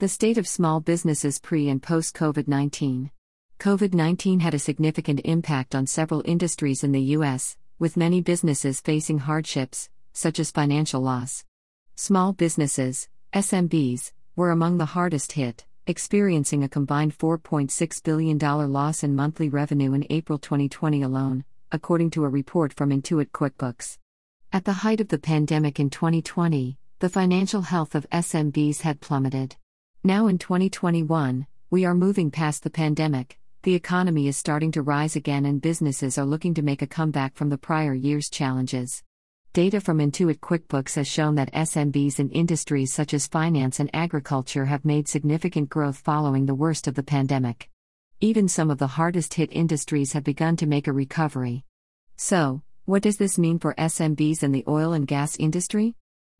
The state of small businesses pre and post COVID-19. COVID-19 had a significant impact on several industries in the U.S., with many businesses facing hardships, such as financial loss. Small businesses, SMBs, were among the hardest hit, experiencing a combined $4.6 billion loss in monthly revenue in April 2020 alone, according to a report from Intuit QuickBooks. At the height of the pandemic in 2020, the financial health of SMBs had plummeted. Now in 2021, we are moving past the pandemic, the economy is starting to rise again and businesses are looking to make a comeback from the prior year's challenges. Data from Intuit QuickBooks has shown that SMBs in industries such as finance and agriculture have made significant growth following the worst of the pandemic. Even some of the hardest-hit industries have begun to make a recovery. So, what does this mean for SMBs in the oil and gas industry?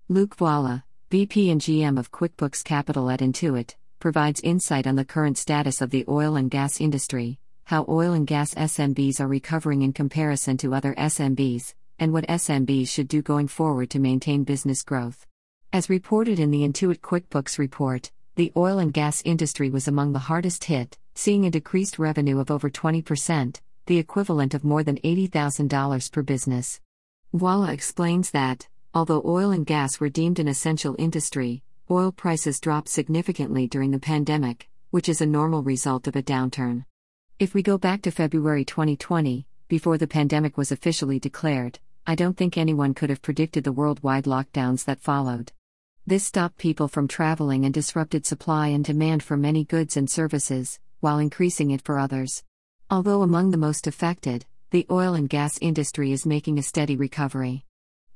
Luke Voila, VP and GM of QuickBooks Capital at Intuit, provides insight on the current status of the oil and gas industry, how oil and gas SMBs are recovering in comparison to other SMBs, and what SMBs should do going forward to maintain business growth. As reported in the Intuit QuickBooks report, the oil and gas industry was among the hardest hit, seeing a decreased revenue of over 20%, the equivalent of more than $80,000 per business. Voila explains that, although oil and gas were deemed an essential industry, oil prices dropped significantly during the pandemic, which is a normal result of a downturn. If we go back to February 2020, before the pandemic was officially declared, I don't think anyone could have predicted the worldwide lockdowns that followed. This stopped people from traveling and disrupted supply and demand for many goods and services, while increasing it for others. Although among the most affected, the oil and gas industry is making a steady recovery.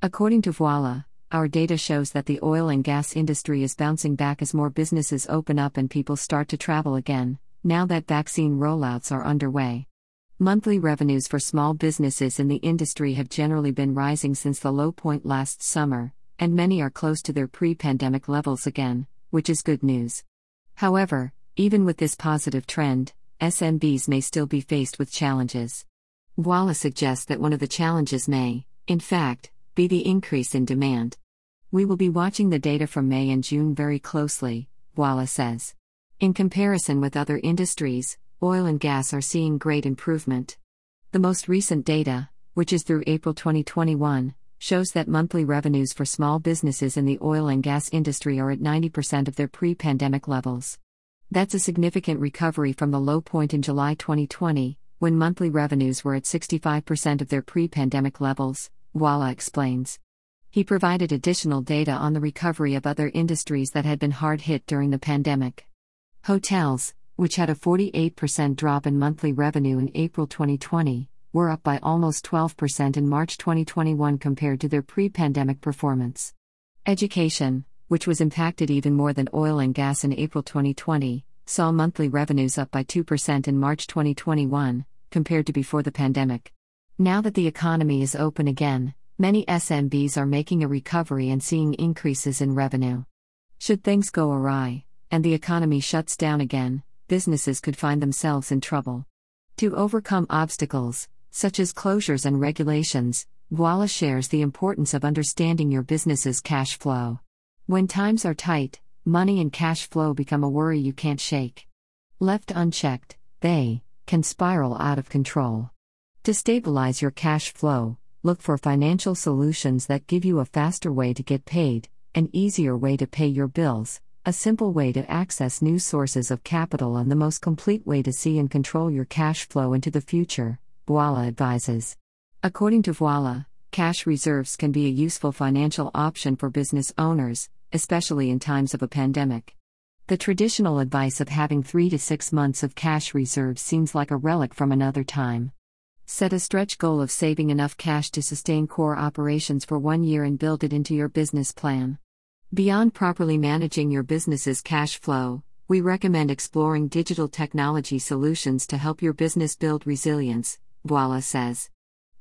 According to Voila, our data shows that the oil and gas industry is bouncing back as more businesses open up and people start to travel again, now that vaccine rollouts are underway. Monthly revenues for small businesses in the industry have generally been rising since the low point last summer, and many are close to their pre-pandemic levels again, which is good news. However, even with this positive trend, SMBs may still be faced with challenges. Voila suggests that one of the challenges may, in fact, be the increase in demand. We will be watching the data from May and June very closely, Voila says. In comparison with other industries, oil and gas are seeing great improvement. The most recent data, which is through April 2021, shows that monthly revenues for small businesses in the oil and gas industry are at 90% of their pre-pandemic levels. That's a significant recovery from the low point in July 2020, when monthly revenues were at 65% of their pre-pandemic levels, Voila explains. He provided additional data on the recovery of other industries that had been hard hit during the pandemic. Hotels, which had a 48% drop in monthly revenue in April 2020, were up by almost 12% in March 2021 compared to their pre-pandemic performance. Education, which was impacted even more than oil and gas in April 2020, saw monthly revenues up by 2% in March 2021, compared to before the pandemic. Now that the economy is open again, many SMBs are making a recovery and seeing increases in revenue. Should things go awry, and the economy shuts down again, businesses could find themselves in trouble. To overcome obstacles, such as closures and regulations, Voila shares the importance of understanding your business's cash flow. When times are tight, money and cash flow become a worry you can't shake. Left unchecked, they can spiral out of control. To stabilize your cash flow, look for financial solutions that give you a faster way to get paid, an easier way to pay your bills, a simple way to access new sources of capital, and the most complete way to see and control your cash flow into the future, Voila advises. According to Voila, cash reserves can be a useful financial option for business owners, especially in times of a pandemic. The traditional advice of having 3 to 6 months of cash reserves seems like a relic from another time. Set a stretch goal of saving enough cash to sustain core operations for 1 year and build it into your business plan. Beyond properly managing your business's cash flow, we recommend exploring digital technology solutions to help your business build resilience, Voila says.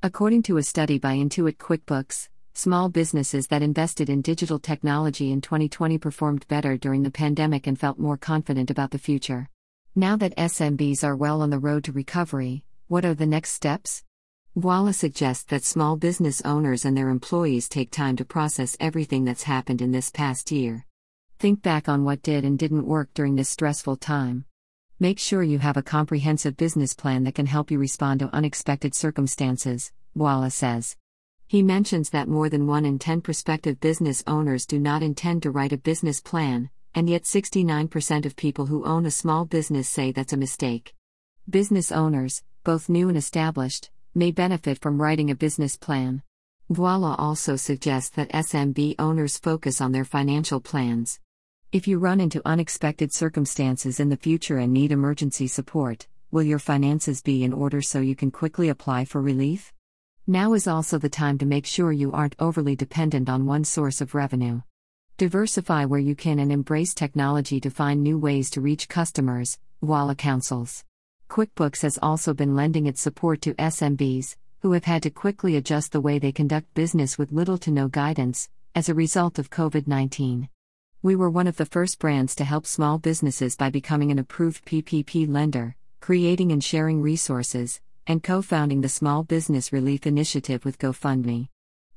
According to a study by Intuit QuickBooks, small businesses that invested in digital technology in 2020 performed better during the pandemic and felt more confident about the future. Now that SMBs are well on the road to recovery, what are the next steps? Voila suggests that small business owners and their employees take time to process everything that's happened in this past year. Think back on what did and didn't work during this stressful time. Make sure you have a comprehensive business plan that can help you respond to unexpected circumstances, Voila says. He mentions that more than 1 in 10 prospective business owners do not intend to write a business plan, and yet 69% of people who own a small business say that's a mistake. Business owners, both new and established, may benefit from writing a business plan. Voila also suggests that SMB owners focus on their financial plans. If you run into unexpected circumstances in the future and need emergency support, will your finances be in order so you can quickly apply for relief? Now is also the time to make sure you aren't overly dependent on one source of revenue. Diversify where you can and embrace technology to find new ways to reach customers, Voila counsels. QuickBooks has also been lending its support to SMBs, who have had to quickly adjust the way they conduct business with little to no guidance, as a result of COVID-19. We were one of the first brands to help small businesses by becoming an approved PPP lender, creating and sharing resources, and co-founding the Small Business Relief Initiative with GoFundMe.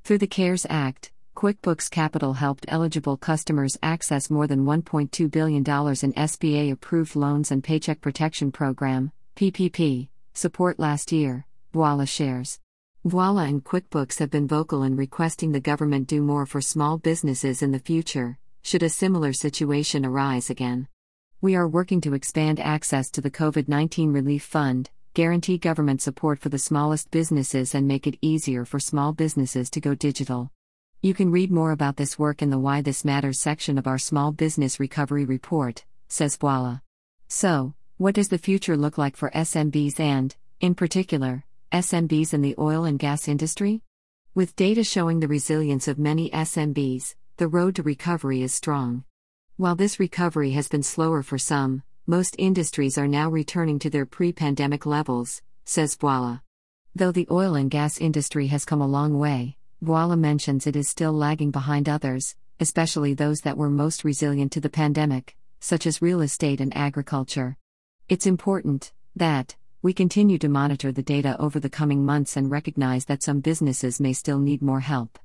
Through the CARES Act, QuickBooks Capital helped eligible customers access more than $1.2 billion in SBA-approved loans and Paycheck Protection Program, PPP, support last year, Voila shares. Voila and QuickBooks have been vocal in requesting the government do more for small businesses in the future, should a similar situation arise again. We are working to expand access to the COVID-19 Relief Fund, guarantee government support for the smallest businesses and make it easier for small businesses to go digital. You can read more about this work in the Why This Matters section of our Small Business Recovery Report, says Voila. So, what does the future look like for SMBs and, in particular, SMBs in the oil and gas industry? With data showing the resilience of many SMBs, the road to recovery is strong. While this recovery has been slower for some, most industries are now returning to their pre-pandemic levels, says Voila. Though the oil and gas industry has come a long way, Voila mentions it is still lagging behind others, especially those that were most resilient to the pandemic, such as real estate and agriculture. It's important that we continue to monitor the data over the coming months and recognize that some businesses may still need more help.